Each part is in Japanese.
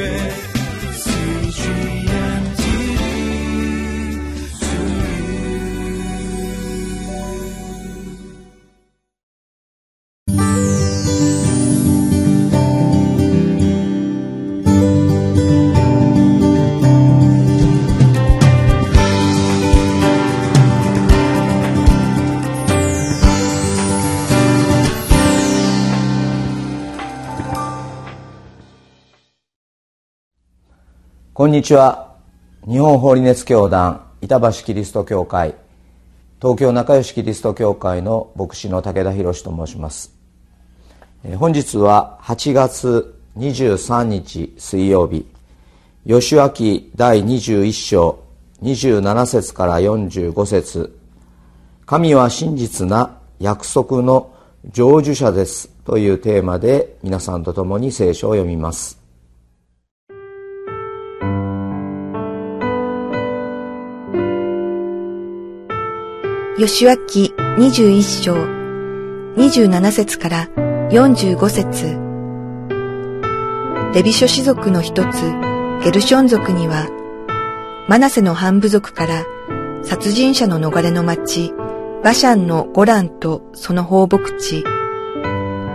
へ。こんにちは。日本ホーリネス教団板橋キリスト教会東京仲良しキリスト教会の牧師の武田博と申します。本日は8月23日水曜日、ヨシュア記第21章27節から45節、神は真実な約束の成就者ですというテーマで皆さんと共に聖書を読みます。ヨシュア記21章27節から45節。レビ諸支族の一つゲルション族にはマナセの半部族から殺人者の逃れの町バシャンのゴランとその放牧地、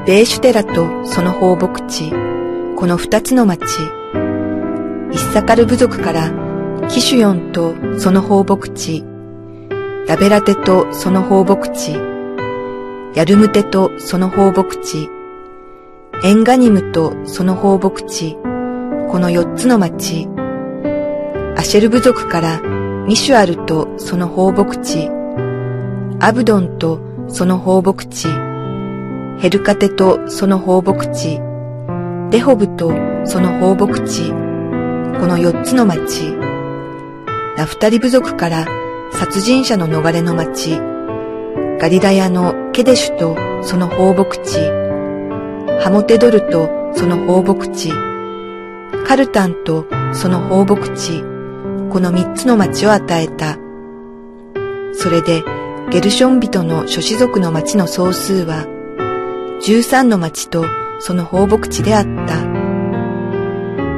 ベーシュテラとその放牧地、この二つの町、イッサカル部族からキシュヨンとその放牧地、ラベラテとその放牧地、ヤルムテとその放牧地、エンガニムとその放牧地、この4つの町、アシェル部族からミシュアルとその放牧地、アブドンとその放牧地、ヘルカテとその放牧地、レホブとその放牧地、この4つの町、ナフタリ部族から殺人者の逃れの町ガリラヤのケデシュとその放牧地、ハモテドルとその放牧地、カルタンとその放牧地、この3つの町を与えた。それでゲルション人の諸氏族の町の総数は13の町とその放牧地であった。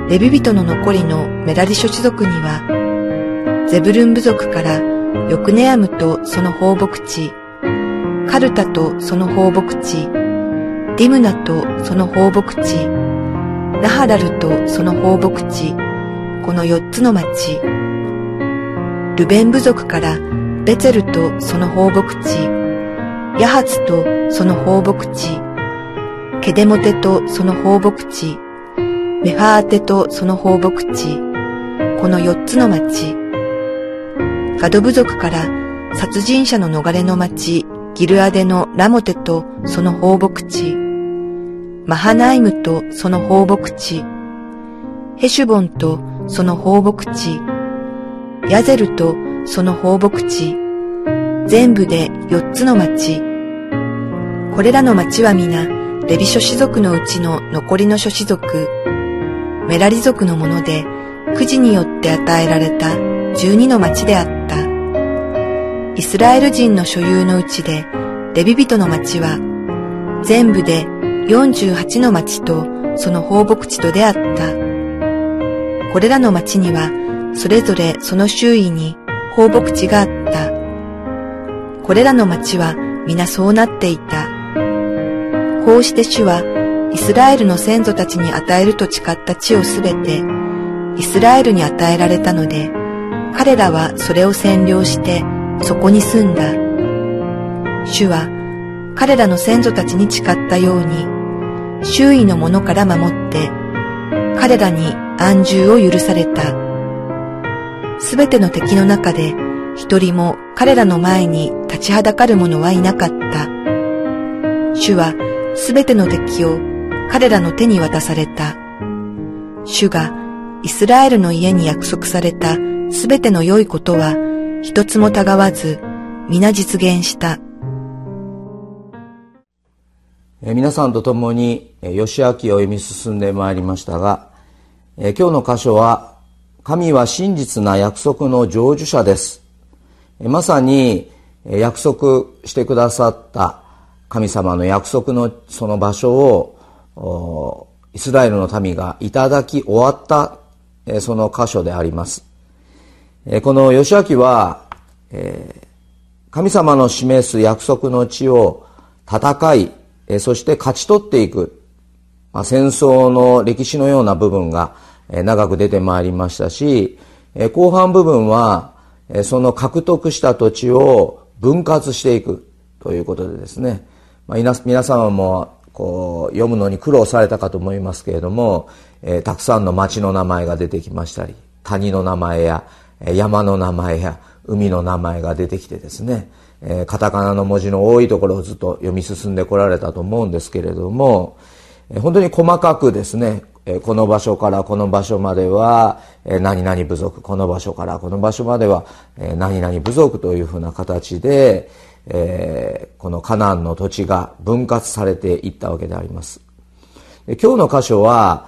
レビ人の残りのメラリ諸氏族にはゼブルン部族からヨクネアムとその放牧地、カルタとその放牧地、ディムナとその放牧地、ナハラルとその放牧地、この4つの町、ルベン部族からベツェルとその放牧地、ヤハツとその放牧地、ケデモテとその放牧地、メファアテとその放牧地、この4つの町、ガド部族から殺人者の逃れの町ギルアデのラモテとその放牧地、マハナイムとその放牧地、ヘシュボンとその放牧地、ヤゼルとその放牧地、全部で4つの町。これらの町は皆レビ諸氏族のうちの残りの諸氏族メラリ族のもので、くじによって与えられた12の町であった。イスラエル人の所有のうちでレビ人の町は全部で48の町とその放牧地とであった。これらの町にはそれぞれその周囲に放牧地があった。これらの町は皆そうなっていた。こうして主はイスラエルの先祖たちに与えると誓った地をすべてイスラエルに与えられたので、彼らはそれを占領してそこに住んだ。主は彼らの先祖たちに誓ったように周囲の者から守って彼らに安住を許された。すべての敵の中で一人も彼らの前に立ちはだかる者はいなかった。主はすべての敵を彼らの手に渡された。主がイスラエルの家に約束されたすべての良いことは一つもたがわず、皆実現した。皆さんと共にヨシュア記を読み進んでまいりましたが、今日の箇所は、神は真実な約束の成就者です。まさに約束してくださった神様の約束のその場所をイスラエルの民がいただき終わったその箇所であります。このヨシュア記は神様の示す約束の地を戦い、そして勝ち取っていく戦争の歴史のような部分が長く出てまいりましたし、後半部分はその獲得した土地を分割していくということでですね、皆様もこう読むのに苦労されたかと思いますけれども、たくさんの町の名前が出てきましたり、谷の名前や山の名前や海の名前が出てきてですね、カタカナの文字の多いところをずっと読み進んでこられたと思うんですけれども、本当に細かくですね、この場所からこの場所までは何々部族、この場所からこの場所までは何々部族というふうな形で、このカナンの土地が分割されていったわけであります。今日の箇所は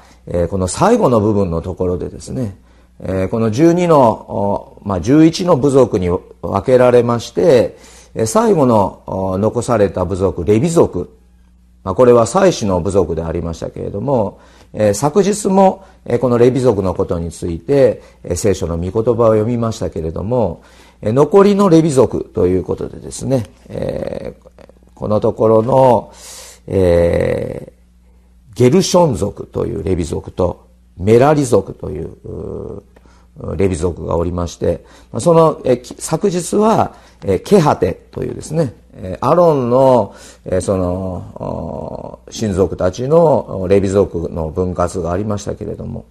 この最後の部分のところでですね、この11の部族に分けられまして、最後の残された部族、レビ族、これは祭司の部族でありましたけれども、昨日もこのレビ族のことについて聖書の御言葉を読みましたけれども、残りのレビ族ということでですね、このところのゲルション族というレビ族とメラリ族というレビ族がおりまして、その昨日はケハテというですね、アロンのその親族たちのレビ族の分割がありましたけれども、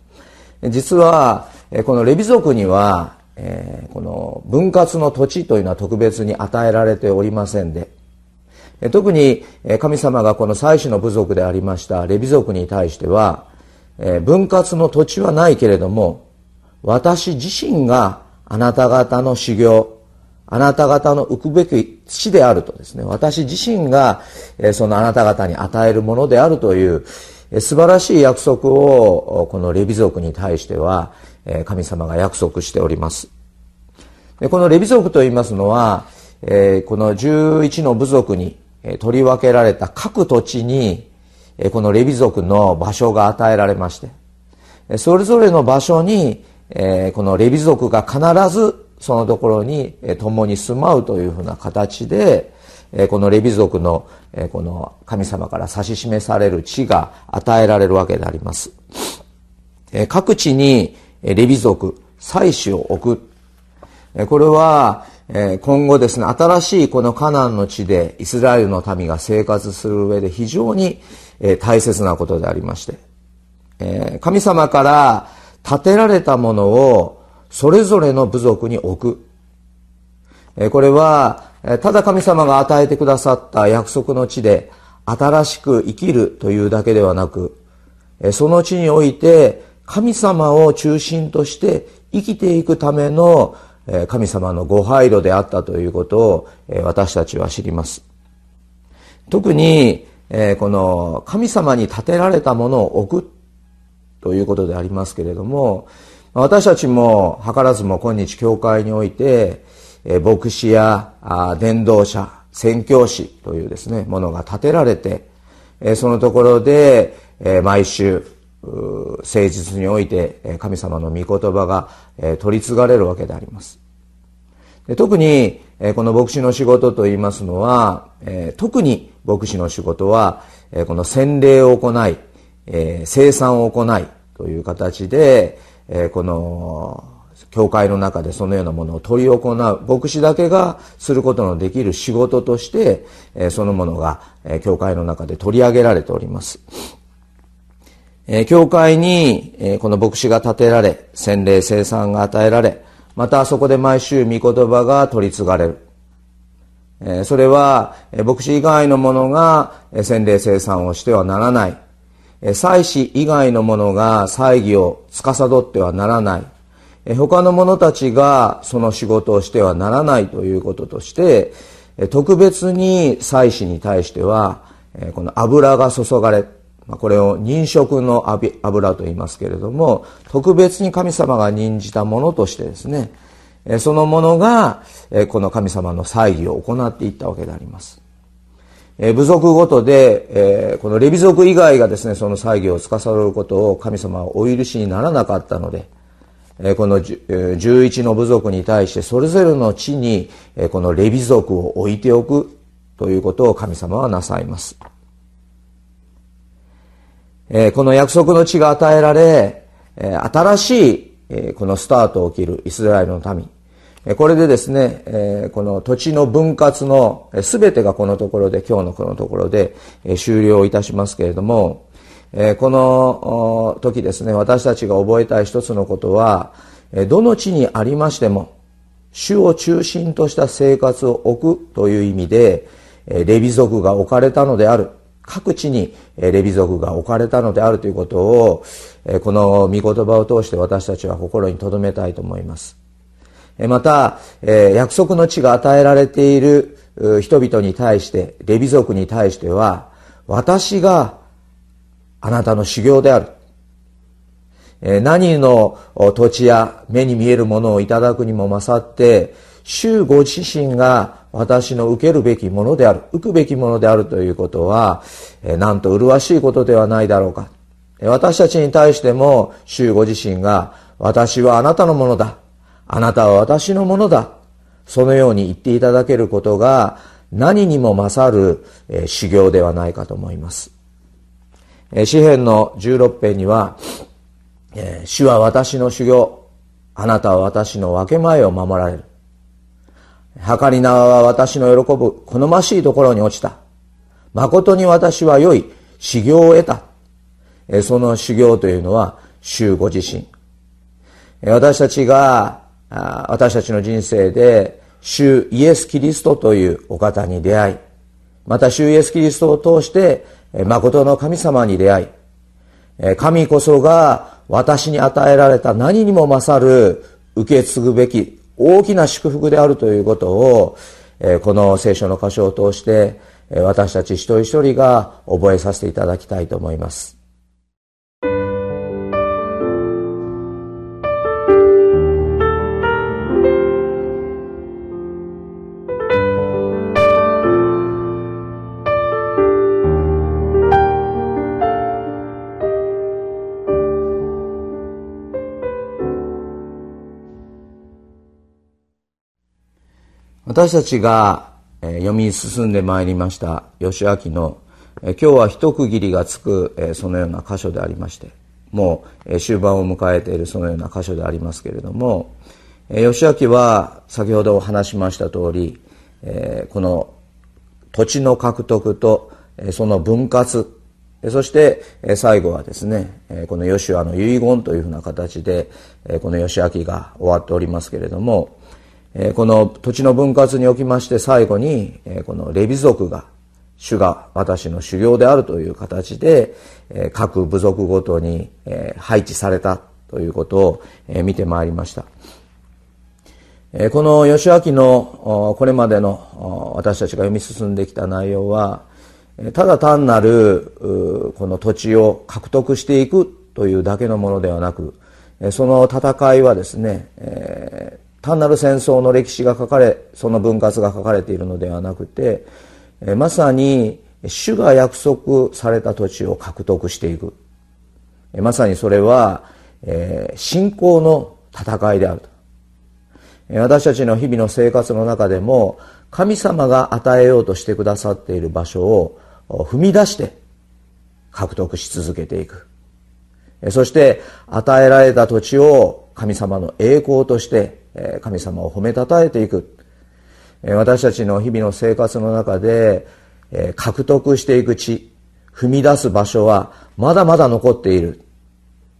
実はこのレビ族にはこの分割の土地というのは特別に与えられておりませんで、特に神様がこの祭司の部族でありましたレビ族に対しては、分割の土地はないけれども、私自身があなた方の修行、あなた方の浮くべき地であるとですね、私自身がそのあなた方に与えるものであるという素晴らしい約束をこのレビ族に対しては神様が約束しております。このレビ族といいますのは、この11の部族に取り分けられた各土地にこのレビ族の場所が与えられまして、それぞれの場所にこのレビ族が必ずそのところに共に住まうというふうな形で、このレビ族のこの神様から指し示される地が与えられるわけであります。各地にレビ族、祭司を置く、これは今後ですね、新しいこのカナンの地でイスラエルの民が生活する上で非常に大切なことでありまして、神様から建てられたものをそれぞれの部族に置く、これはただ神様が与えてくださった約束の地で新しく生きるというだけではなく、その地において神様を中心として生きていくための神様のご配慮であったということを私たちは知ります。特にこの神様に建てられたものを置くということでありますけれども、私たちも図らずも今日教会において牧師や伝道者、宣教師というですねものが建てられて、そのところで毎週誠実において神様の御言葉が取り継がれるわけであります。特にこの牧師の仕事といいますのは、特に牧師の仕事はこの洗礼を行い、聖餐を行いという形で、この教会の中でそのようなものを取り行う、牧師だけがすることのできる仕事としてそのものが教会の中で取り上げられております。教会にこの牧師が建てられ、洗礼、聖餐が与えられ、またそこで毎週御言葉が取り継がれる。それは牧師以外の者が洗礼、聖餐をしてはならない、祭司以外の者が祭儀を司ってはならない、他の者たちがその仕事をしてはならないということとして、特別に祭司に対してはこの油が注がれ、これを任職の油と言いますけれども、特別に神様が任じたものとしてですね、そのものがこの神様の祭儀を行っていったわけであります。部族ごとで、このレビ族以外がですね、その祭儀を司ることを神様はお許しにならなかったので、この11の部族に対してそれぞれの地にこのレビ族を置いておくということを神様はなさいます。この約束の地が与えられ、新しいこのスタートを切るイスラエルの民、これでですね、この土地の分割のすべてがこのところで、今日のこのところで終了いたしますけれども、この時ですね、私たちが覚えたい一つのことは、どの地にありましても主を中心とした生活を置くという意味でレビ族が置かれたのである、各地にレビ族が置かれたのであるということを、この御言葉を通して私たちは心に留めたいと思います。また、約束の地が与えられている人々に対して、レビ族に対しては、私があなたの修行である、何の土地や目に見えるものをいただくにも勝って、主ご自身が私の受けるべきものである、受くべきものであるということは、なんと麗しいことではないだろうか。私たちに対しても主ご自身が、私はあなたのものだ、あなたは私のものだ、そのように言っていただけることが、何にも勝る修行ではないかと思います。詩編の16編には、主は私の修行、あなたは私の分け前を守られる、計り縄は私の喜ぶ好ましいところに落ちた、誠に私は良い修行を得た。その修行というのは主ご自身、私たちの人生で主イエス・キリストというお方に出会い、また主イエス・キリストを通して誠の神様に出会い、神こそが私に与えられた何にも勝る受け継ぐべき大きな祝福であるということを、この聖書の箇所を通して私たち一人一人が覚えさせていただきたいと思います。私たちが読み進んでまいりました義明の、今日は一区切りがつくそのような箇所でありまして、もう終盤を迎えているそのような箇所でありますけれども、義明は先ほどお話しました通り、この土地の獲得とその分割、そして最後はですね、このヨシュアの遺言というふうな形でこの義明が終わっておりますけれども、この土地の分割におきまして、最後にこのレビ族が、主が私の修行であるという形で各部族ごとに配置されたということを見てまいりました。この義明のこれまでの私たちが読み進んできた内容は、ただ単なるこの土地を獲得していくというだけのものではなく、その戦いはですね、単なる戦争の歴史が書かれ、その分割が書かれているのではなくて、まさに主が約束された土地を獲得していく、まさにそれは信仰の戦いであると。私たちの日々の生活の中でも、神様が与えようとしてくださっている場所を踏み出して獲得し続けていく、そして与えられた土地を神様の栄光として神様を褒めたたえていく。私たちの日々の生活の中で獲得していく地、踏み出す場所はまだまだ残っている。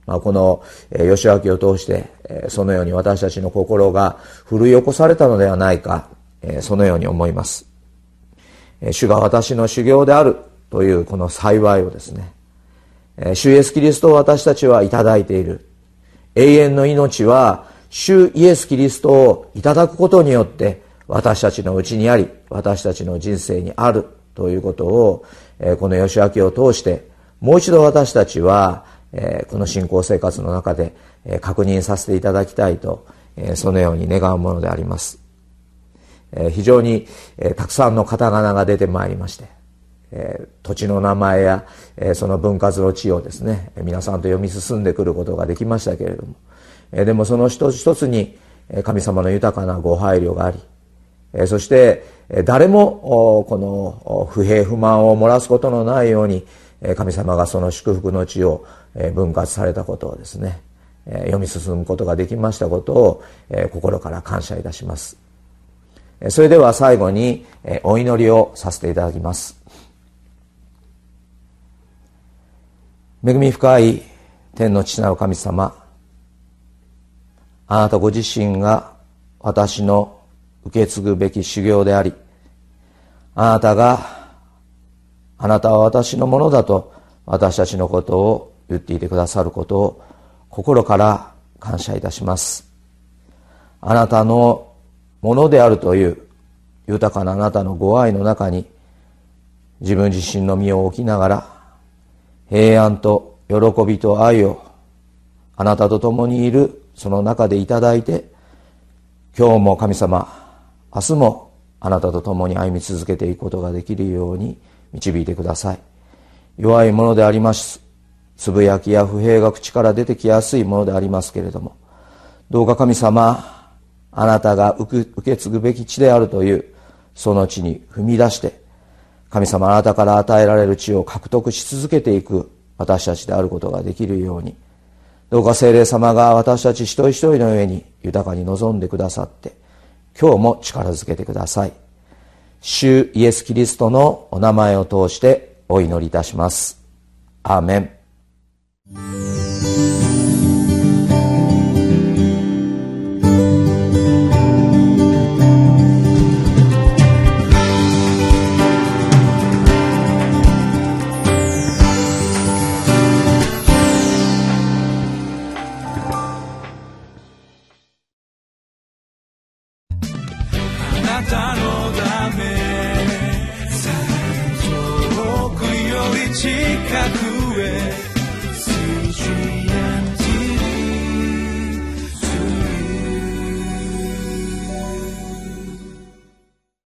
この義明を通してそのように私たちの心が奮い起こされたのではないか、そのように思います。主が私の修行であるというこの幸いをですね、主イエスキリストを私たちはいただいている。永遠の命は主イエスキリストをいただくことによって私たちのうちにあり、私たちの人生にあるということを、この義明を通してもう一度私たちはこの信仰生活の中で確認させていただきたいと、そのように願うものであります。非常にたくさんの方々が出てまいりまして、土地の名前やその分割の地をですね、皆さんと読み進んでくることができましたけれども、でもその一つ一つに神様の豊かなご配慮があり、そして誰もこの不平不満を漏らすことのないように神様がその祝福の地を分割されたことをですね、読み進むことができましたことを心から感謝いたします。それでは最後にお祈りをさせていただきます。恵み深い天の父なる神様、あなたご自身が私の受け継ぐべき修行であり、あなたは私のものだと私たちのことを言っていてくださることを心から感謝いたします。あなたのものであるという豊かなあなたのご愛の中に自分自身の身を置きながら、平安と喜びと愛をあなたと共にいるその中でいただいて、今日も神様、明日もあなたと共に歩み続けていくことができるように導いてください。弱いものであります。つぶやきや不平が口から出てきやすいものでありますけれども、どうか神様、あなたが受け継ぐべき地であるというその地に踏み出して、神様、あなたから与えられる地を獲得し続けていく私たちであることができるように、どうか聖霊様が私たち一人一人の上に豊かに臨んでくださって、今日も力づけてください。主イエスキリストのお名前を通してお祈りいたします。アーメン。近く